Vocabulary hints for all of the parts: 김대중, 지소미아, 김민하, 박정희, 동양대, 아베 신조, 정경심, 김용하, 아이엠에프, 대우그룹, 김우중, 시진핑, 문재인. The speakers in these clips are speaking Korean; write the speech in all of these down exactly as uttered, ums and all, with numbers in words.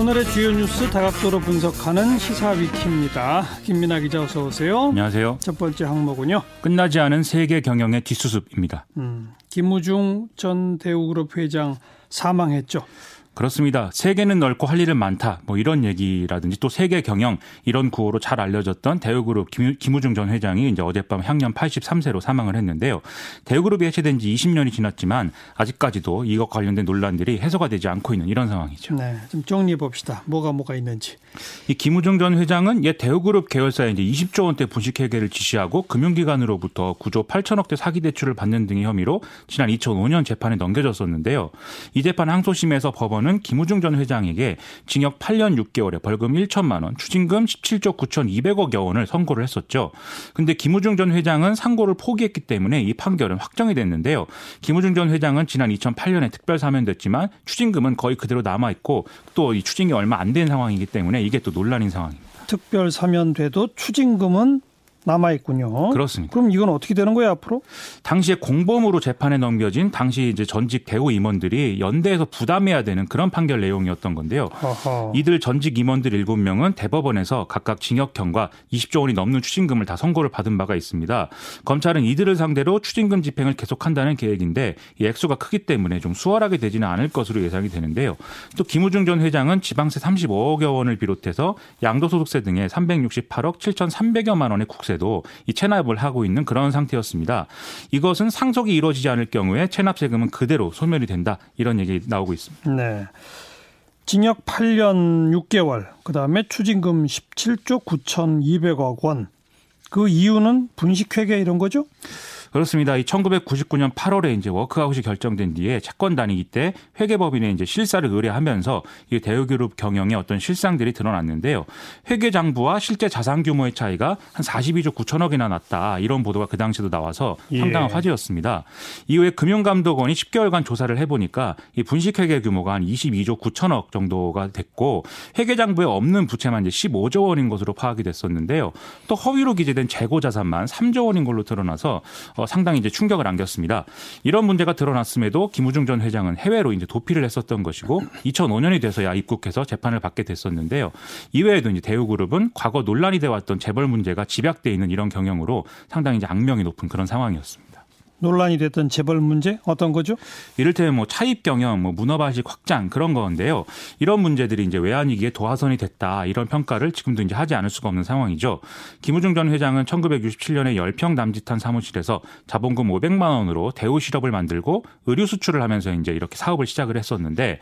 오늘의 주요 뉴스 다각도로 분석하는 시사위키입니다. 김민하 기자 어서 오세요. 안녕하세요. 첫 번째 항목은요. 끝나지 않은 세계 경영의 뒷수습입니다. 음, 김우중 전 대우그룹 회장 사망했죠. 그렇습니다. 세계는 넓고 할 일은 많다. 뭐 이런 얘기라든지 또 세계 경영 이런 구호로 잘 알려졌던 대우그룹 김, 김우중 전 회장이 이제 어젯밤 향년 팔십삼 세로 사망을 했는데요. 대우그룹이 해체된 지 이십 년이 지났지만 아직까지도 이것 관련된 논란들이 해소가 되지 않고 있는 이런 상황이죠. 네, 좀 정리해 봅시다. 뭐가 뭐가 있는지. 이 김우중 전 회장은 옛 대우그룹 계열사에 이제 이십조 원대 분식회계를 지시하고 금융기관으로부터 구조 팔천억대 사기 대출을 받는 등의 혐의로 지난 이천오 년 재판에 넘겨졌었는데요. 이 재판 항소심에서 법원 는 김우중 전 회장에게 징역 팔 년 육 개월에 벌금 일천만 원, 추징금 십칠조 구천이백억여 원을 선고를 했었죠. 그런데 김우중 전 회장은 상고를 포기했기 때문에 이 판결은 확정이 됐는데요. 김우중 전 회장은 지난 이천팔 년에 특별 사면됐지만 추징금은 거의 그대로 남아있고 또 이 추징이 얼마 안 된 상황이기 때문에 이게 또 논란인 상황입니다. 특별 사면돼도 추징금은 남아있군요. 그렇습니다. 그럼 이건 어떻게 되는 거예요 앞으로? 당시에 공범으로 재판에 넘겨진 당시 이제 전직 대우 임원들이 연대에서 부담해야 되는 그런 판결 내용이었던 건데요. 어허. 이들 전직 임원들 일곱 명은 대법원에서 각각 징역형과 이십조 원이 넘는 추징금을 다 선고를 받은 바가 있습니다. 검찰은 이들을 상대로 추징금 집행을 계속한다는 계획인데 이 액수가 크기 때문에 좀 수월하게 되지는 않을 것으로 예상이 되는데요. 또 김우중 전 회장은 지방세 삼십오억여 원을 비롯해서 양도소득세 등의 삼백육십팔억 칠천삼백여만 원의 국세 도 이 체납을 하고 있는 그런 상태였습니다. 이것은 상속이 이루어지지 않을 경우에 체납 세금은 그대로 소멸이 된다. 이런 얘기 나오고 있습니다. 네. 징역 팔 년 육 개월, 그다음에 추징금 십칠조 구천이백억 원. 그 이유는 분식회계 이런 거죠? 그렇습니다. 이 천구백구십구 년 팔월에 이제 워크아웃이 결정된 뒤에 채권단이 이때 회계법인에 이제 실사를 의뢰하면서 이 대우그룹 경영의 어떤 실상들이 드러났는데요. 회계장부와 실제 자산 규모의 차이가 한 사십이조 구천억이나 났다. 이런 보도가 그 당시도 나와서 상당한 예. 화제였습니다. 이후에 금융감독원이 십 개월간 조사를 해보니까 이 분식회계 규모가 한 이십이조 구천억 정도가 됐고 회계장부에 없는 부채만 이제 십오조 원인 것으로 파악이 됐었는데요. 또 허위로 기재된 재고 자산만 삼조 원인 걸로 드러나서 상당히 이제 충격을 안겼습니다. 이런 문제가 드러났음에도 김우중 전 회장은 해외로 이제 도피를 했었던 것이고 이천오 년이 돼서야 입국해서 재판을 받게 됐었는데요. 이외에도 이제 대우그룹은 과거 논란이 되어왔던 재벌 문제가 집약돼 있는 이런 경영으로 상당히 이제 악명이 높은 그런 상황이었습니다. 논란이 됐던 재벌 문제 어떤 거죠? 이를테면 뭐 차입 경영, 뭐 문어발식 확장 그런 건데요. 이런 문제들이 이제 외환 위기에 도화선이 됐다 이런 평가를 지금도 이제 하지 않을 수가 없는 상황이죠. 김우중 전 회장은 천구백육십칠 년에 십 평 남짓한 사무실에서 자본금 오백만 원으로 대우 실업을 만들고 의류 수출을 하면서 이제 이렇게 사업을 시작을 했었는데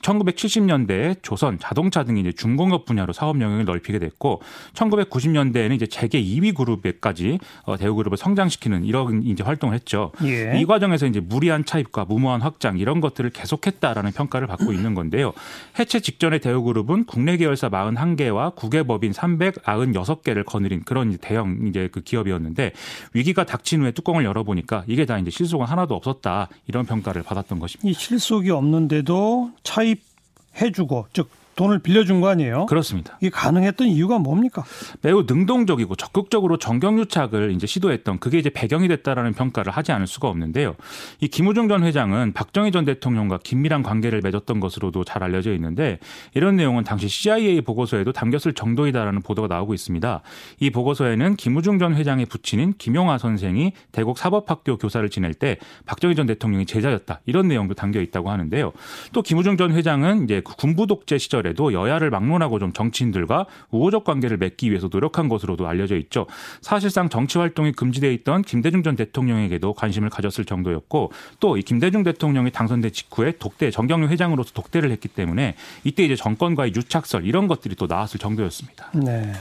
천구백칠십 년대에 조선, 자동차 등 이제 중공업 분야로 사업 영역을 넓히게 됐고 천구백구십 년대에는 이제 재계 이 위 그룹에까지 대우그룹을 성장시키는 이런 이제 활동 했죠. 예. 이 과정에서 이제 무리한 차입과 무모한 확장 이런 것들을 계속했다라는 평가를 받고 있는 건데요. 해체 직전의 대우그룹은 국내 계열사 사십일 개와 국외법인 삼백구십육 개를 거느린 그런 이제 대형 이제 그 기업이었는데 위기가 닥친 후에 뚜껑을 열어보니까 이게 다 이제 실속은 하나도 없었다 이런 평가를 받았던 것입니다. 이 실속이 없는데도 차입해주고 즉. 돈을 빌려준 거 아니에요? 그렇습니다. 이게 가능했던 이유가 뭡니까? 매우 능동적이고 적극적으로 정경유착을 이제 시도했던 그게 이제 배경이 됐다라는 평가를 하지 않을 수가 없는데요. 이 김우중 전 회장은 박정희 전 대통령과 긴밀한 관계를 맺었던 것으로도 잘 알려져 있는데 이런 내용은 당시 씨아이에이 보고서에도 담겼을 정도이다라는 보도가 나오고 있습니다. 이 보고서에는 김우중 전 회장의 부친인 김용하 선생이 대곡 사법학교 교사를 지낼 때 박정희 전 대통령이 제자였다. 이런 내용도 담겨 있다고 하는데요. 또 김우중 전 회장은 이제 군부 독재 시절 에도 여야를 막론하고 좀 정치인들과 우호적 관계를 맺기 위해서 노력한 것으로도 알려져 있죠. 사실상 정치 활동이 금지되어 있던 김대중 전 대통령에게도 관심을 가졌을 정도였고 또 이 김대중 대통령이 당선된 직후에 독대 정경유 회장으로서 독대를 했기 때문에 이때 이제 정권과의 유착설 이런 것들이 또 나왔을 정도였습니다. 네,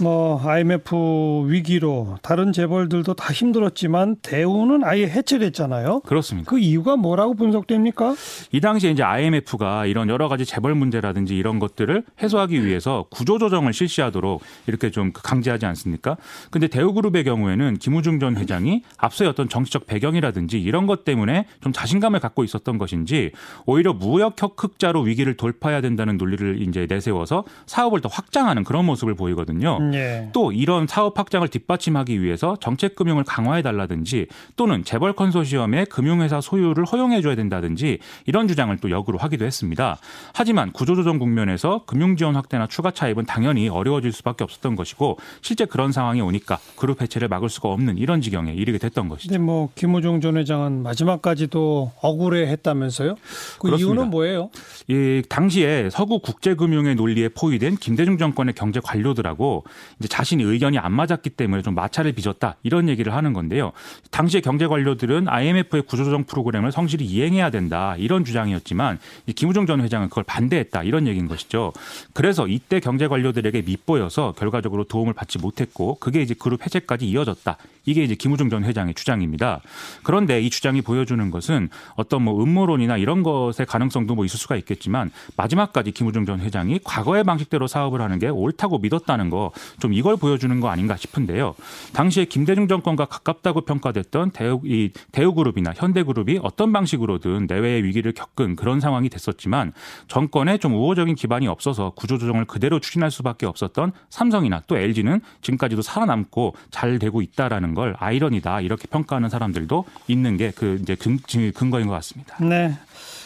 뭐 아이엠에프 위기로 다른 재벌들도 다 힘들었지만 대우는 아예 해체됐잖아요. 그렇습니다. 그 이유가 뭐라고 분석됩니까? 이 당시에 이제 아이엠에프가 이런 여러 가지 재벌 문제라든지 이런 것들을 해소하기 위해서 구조조정을 실시하도록 이렇게 좀 강제하지 않습니까? 근데 대우그룹의 경우에는 김우중 전 회장이 앞서의 어떤 정치적 배경이라든지 이런 것 때문에 좀 자신감을 갖고 있었던 것인지 오히려 무역 흑자로 위기를 돌파해야 된다는 논리를 이제 내세워서 사업을 더 확장하는 그런 모습을 보이거든요. 예. 또 이런 사업 확장을 뒷받침하기 위해서 정책금융을 강화해달라든지 또는 재벌 컨소시엄의 금융회사 소유를 허용해줘야 된다든지 이런 주장을 또 역으로 하기도 했습니다. 하지만 구조조정 국면에서 금융지원 확대나 추가 차입은 당연히 어려워질 수밖에 없었던 것이고 실제 그런 상황이 오니까 그룹 해체를 막을 수가 없는 이런 지경에 이르게 됐던 것이죠. 근데 뭐 김우중 전 회장은 마지막까지도 억울해했다면서요? 그 그렇습니다. 이유는 뭐예요? 예, 당시에 서구 국제금융의 논리에 포위된 김대중 정권의 경제 관료들하고 이제 자신이 의견이 안 맞았기 때문에 좀 마찰을 빚었다 이런 얘기를 하는 건데요. 당시의 경제 관료들은 아이엠에프의 구조조정 프로그램을 성실히 이행해야 된다 이런 주장이었지만 이 김우중 전 회장은 그걸 반대했다 이런 얘기인 것이죠. 그래서 이때 경제 관료들에게 밉보여서 결과적으로 도움을 받지 못했고 그게 이제 그룹 해체까지 이어졌다. 이게 이제 김우중 전 회장의 주장입니다. 그런데 이 주장이 보여주는 것은 어떤 뭐 음모론이나 이런 것의 가능성도 뭐 있을 수가 있겠지만 마지막까지 김우중 전 회장이 과거의 방식대로 사업을 하는 게 옳다고 믿었다는 거 좀 이걸 보여주는 거 아닌가 싶은데요. 당시에 김대중 정권과 가깝다고 평가됐던 대우, 이 대우그룹이나 현대그룹이 어떤 방식으로든 내외의 위기를 겪은 그런 상황이 됐었지만 정권에 좀 우호적인 기반이 없어서 구조조정을 그대로 추진할 수밖에 없었던 삼성이나 또 엘지는 지금까지도 살아남고 잘 되고 있다라는 걸 아이러니다 이렇게 평가하는 사람들도 있는 게 그 이제 근, 근거인 것 같습니다. 네.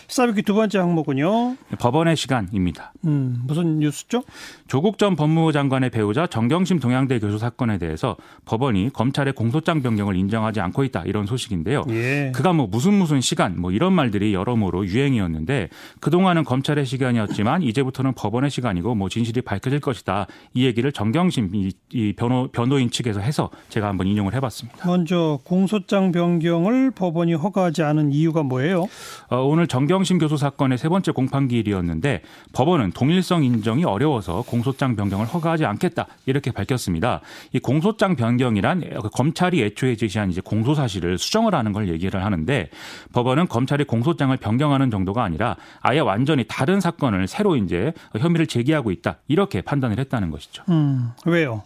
시사비키 두 번째 항목은요. 법원의 시간입니다. 음, 무슨 뉴스죠? 조국 전 법무부 장관의 배우자 정경심 동양대 교수 사건에 대해서 법원이 검찰의 공소장 변경을 인정하지 않고 있다 이런 소식인데요. 예. 그가 뭐 무슨 무슨 시간 뭐 이런 말들이 여러모로 유행이었는데 그동안은 검찰의 시간이었지만 이제부터는 법원의 시간이고 뭐 진실이 밝혀질 것이다 이 얘기를 정경심 이, 이 변호, 변호인 측에서 해서 제가 한번 인용을 해봤습니다. 먼저 공소장 변경을 법원이 허가하지 않은 이유가 뭐예요? 어, 오늘 정경 정경심 교수 사건의 세 번째 공판기일이었는데 법원은 동일성 인정이 어려워서 공소장 변경을 허가하지 않겠다 이렇게 밝혔습니다. 이 공소장 변경이란 검찰이 애초에 제시한 이제 공소 사실을 수정을 하는 걸 얘기를 하는데 법원은 검찰이 공소장을 변경하는 정도가 아니라 아예 완전히 다른 사건을 새로 이제 혐의를 제기하고 있다 이렇게 판단을 했다는 것이죠. 음, 왜요?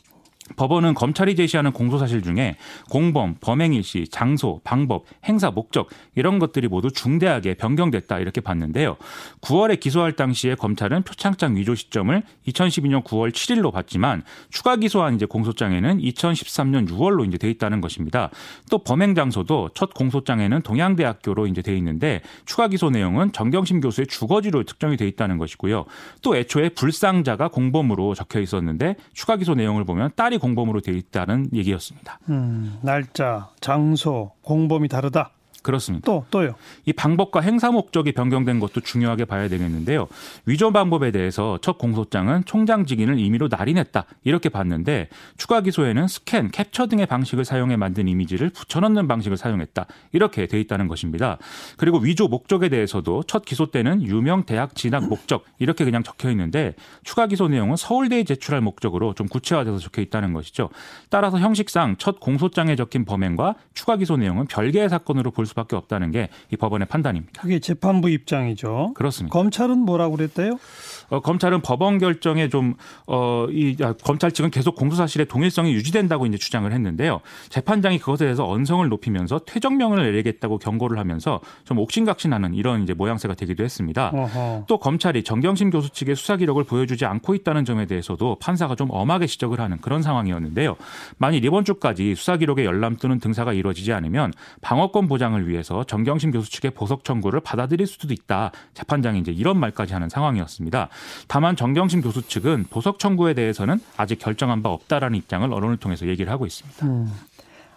법원은 검찰이 제시하는 공소사실 중에 공범, 범행일시, 장소, 방법, 행사, 목적 이런 것들이 모두 중대하게 변경됐다 이렇게 봤는데요. 구월에 기소할 당시에 검찰은 표창장 위조 시점을 이천십이년 구월 칠일로 봤지만 추가 기소한 이제 공소장에는 이천십삼년 유월로 이제 돼 있다는 것입니다. 또 범행 장소도 첫 공소장에는 동양대학교로 이제 돼 있는데 추가 기소 내용은 정경심 교수의 주거지로 특정이 돼 있다는 것이고요. 또 애초에 불상자가 공범으로 적혀 있었는데 추가 기소 내용을 보면 딸이 공범으로 되어 있다는 얘기였습니다. 음, 날짜, 장소, 공범이 다르다. 그렇습니다. 또, 또요. 이 방법과 행사 목적이 변경된 것도 중요하게 봐야 되겠는데요. 위조 방법에 대해서 첫 공소장은 총장 직인을 임의로 날인했다 이렇게 봤는데 추가 기소에는 스캔, 캡처 등의 방식을 사용해 만든 이미지를 붙여넣는 방식을 사용했다 이렇게 돼 있다는 것입니다. 그리고 위조 목적에 대해서도 첫 기소 때는 유명 대학 진학 목적 이렇게 그냥 적혀 있는데 추가 기소 내용은 서울대에 제출할 목적으로 좀 구체화돼서 적혀 있다는 것이죠. 따라서 형식상 첫 공소장에 적힌 범행과 추가 기소 내용은 별개의 사건으로 볼 수 밖에 없다는 게 이 법원의 판단입니다. 그게 재판부 입장이죠. 그렇습니다. 검찰은 뭐라고 그랬대요? 어, 검찰은 법원 결정에 좀 어, 이, 아, 검찰 측은 계속 공소 사실의 동일성이 유지된다고 이제 주장을 했는데요. 재판장이 그것에 대해서 언성을 높이면서 퇴정명을 내리겠다고 경고를 하면서 좀 옥신각신하는 이런 이제 모양새가 되기도 했습니다. 어허. 또 검찰이 정경심 교수 측의 수사 기록을 보여주지 않고 있다는 점에 대해서도 판사가 좀 엄하게 지적을 하는 그런 상황이었는데요. 만일 이번 주까지 수사 기록의 열람 또는 등사가 이루어지지 않으면 방어권 보장을 위해서 정경심 교수 측의 보석 청구를 받아들일 수도 있다. 재판장이 이제 이런 말까지 하는 상황이었습니다. 다만 정경심 교수 측은 보석 청구에 대해서는 아직 결정한 바 없다라는 입장을 언론을 통해서 얘기를 하고 있습니다. 음.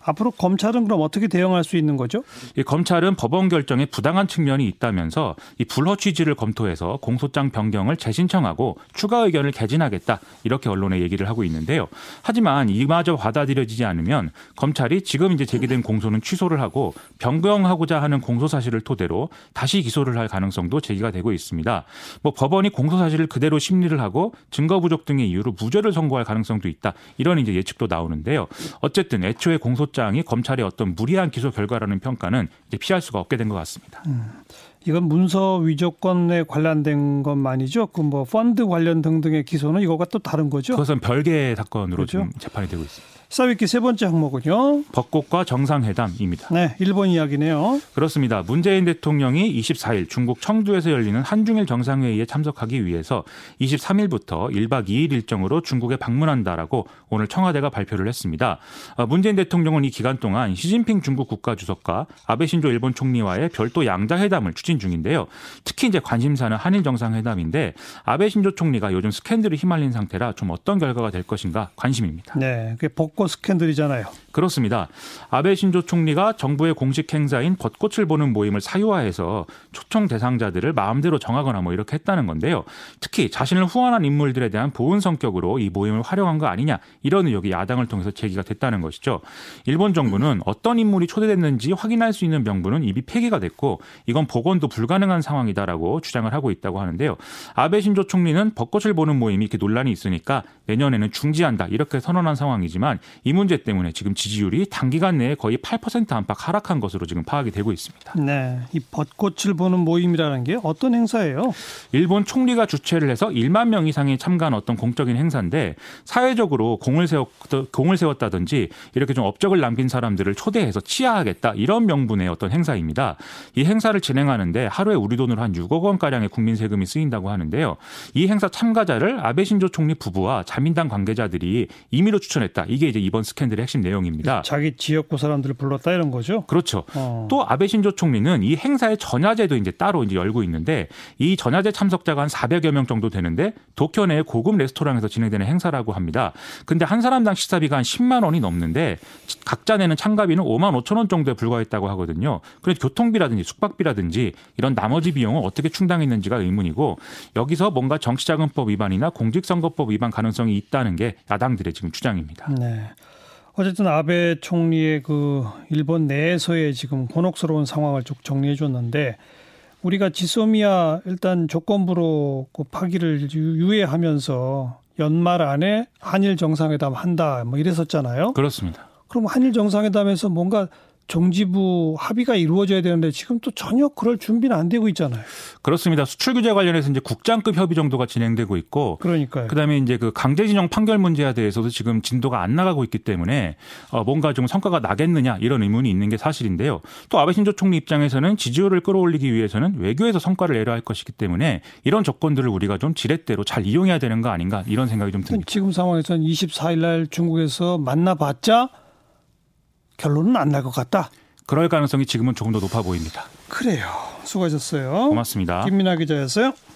앞으로 검찰은 그럼 어떻게 대응할 수 있는 거죠? 이 검찰은 법원 결정에 부당한 측면이 있다면서 이 불허 취지를 검토해서 공소장 변경을 재신청하고 추가 의견을 개진하겠다 이렇게 언론에 얘기를 하고 있는데요. 하지만 이마저 받아들여지지 않으면 검찰이 지금 이제 제기된 공소는 취소를 하고 변경하고자 하는 공소 사실을 토대로 다시 기소를 할 가능성도 제기가 되고 있습니다. 뭐 법원이 공소 사실을 그대로 심리를 하고 증거 부족 등의 이유로 무죄를 선고할 가능성도 있다 이런 이제 예측도 나오는데요. 어쨌든 애초에 공소 장이 검찰의 어떤 무리한 기소 결과라는 평가는 이제 피할 수가 없게 된 것 같습니다. 음, 이건 문서 위조권에 관련된 것만이죠. 그 뭐 펀드 관련 등등의 기소는 이거가 또 다른 거죠. 그것은 별개의 사건으로 그렇죠? 지금 재판이 되고 있습니다. 사위키 세 번째 항목은요. 벚꽃과 정상회담입니다. 네, 일본 이야기네요. 그렇습니다. 문재인 대통령이 이십사일 중국 청두에서 열리는 한중일 정상회의에 참석하기 위해서 이십삼일부터 일박 이일 일정으로 중국에 방문한다라고 오늘 청와대가 발표를 했습니다. 문재인 대통령은 이 기간 동안 시진핑 중국 국가주석과 아베 신조 일본 총리와의 별도 양자회담을 추진 중인데요. 특히 이제 관심사는 한일 정상회담인데 아베 신조 총리가 요즘 스캔들이 휘말린 상태라 좀 어떤 결과가 될 것인가 관심입니다. 네, 그게 벚꽃 스캔들이잖아요. 그렇습니다. 아베 신조 총리가 정부의 공식 행사인 벚꽃을 보는 모임을 사유화해서 초청 대상자들을 마음대로 정하거나 뭐 이렇게 했다는 건데요. 특히 자신을 후원한 인물들에 대한 보은 성격으로 이 모임을 활용한 거 아니냐 이런 의혹이 야당을 통해서 제기가 됐다는 것이죠. 일본 정부는 어떤 인물이 초대됐는지 확인할 수 있는 명분은 이미 폐기가 됐고 이건 복원도 불가능한 상황이다라고 주장을 하고 있다고 하는데요. 아베 신조 총리는 벚꽃을 보는 모임이 이렇게 논란이 있으니까 내년에는 중지한다 이렇게 선언한 상황이지만 이 문제 때문에 지금 지지율이 단기간 내에 거의 팔 퍼센트 안팎 하락한 것으로 지금 파악이 되고 있습니다. 네, 이 벚꽃을 보는 모임이라는 게 어떤 행사예요? 일본 총리가 주최를 해서 일만 명 이상이 참가한 어떤 공적인 행사인데 사회적으로 공을 세웠다, 공을 세웠다든지 이렇게 좀 업적을 남긴 사람들을 초대해서 치하하겠다 이런 명분의 어떤 행사입니다. 이 행사를 진행하는데 하루에 우리 돈으로 한 육억 원가량의 국민 세금이 쓰인다고 하는데요. 이 행사 참가자를 아베 신조 총리 부부와 자민당 관계자들이 임의로 추천했다. 이게 이제 이번 스캔들의 핵심 내용입니다. 자기 지역구 사람들을 불렀다 이런 거죠? 그렇죠. 어. 또 아베 신조 총리는 이 행사의 전야제도 이제 따로 이제 열고 있는데 이 전야제 참석자가 한 사백여 명 정도 되는데 도쿄 내의 고급 레스토랑에서 진행되는 행사라고 합니다. 근데 한 사람당 식사비가 한 십만 원이 넘는데 각자 내는 참가비는 오만 오천 원 정도에 불과했다고 하거든요. 그래서 교통비라든지 숙박비라든지 이런 나머지 비용은 어떻게 충당했는지가 의문이고 여기서 뭔가 정치자금법 위반이나 공직선거법 위반 가능성이 있다는 게 야당들의 지금 주장입니다. 네. 어쨌든 아베 총리의 그 일본 내에서의 지금 곤혹스러운 상황을 쭉 정리해 줬는데 우리가 지소미아 일단 조건부로 그 파기를 유예하면서 연말 안에 한일 정상회담 한다 뭐 이랬었잖아요. 그렇습니다. 그럼 한일 정상회담에서 뭔가 정지부 합의가 이루어져야 되는데 지금 또 전혀 그럴 준비는 안 되고 있잖아요. 그렇습니다. 수출 규제 관련해서 이제 국장급 협의 정도가 진행되고 있고, 그러니까요. 그다음에 이제 그 강제징용 판결 문제에 대해서도 지금 진도가 안 나가고 있기 때문에 어 뭔가 좀 성과가 나겠느냐 이런 의문이 있는 게 사실인데요. 또 아베 신조 총리 입장에서는 지지율을 끌어올리기 위해서는 외교에서 성과를 내려 할 것이기 때문에 이런 조건들을 우리가 좀 지렛대로 잘 이용해야 되는 거 아닌가 이런 생각이 좀 듭니다. 지금 상황에서는 이십사일 날 중국에서 만나봤자. 결론은 안 날 것 같다. 그럴 가능성이 지금은 조금 더 높아 보입니다. 그래요. 수고하셨어요. 고맙습니다. 김민하 기자였어요.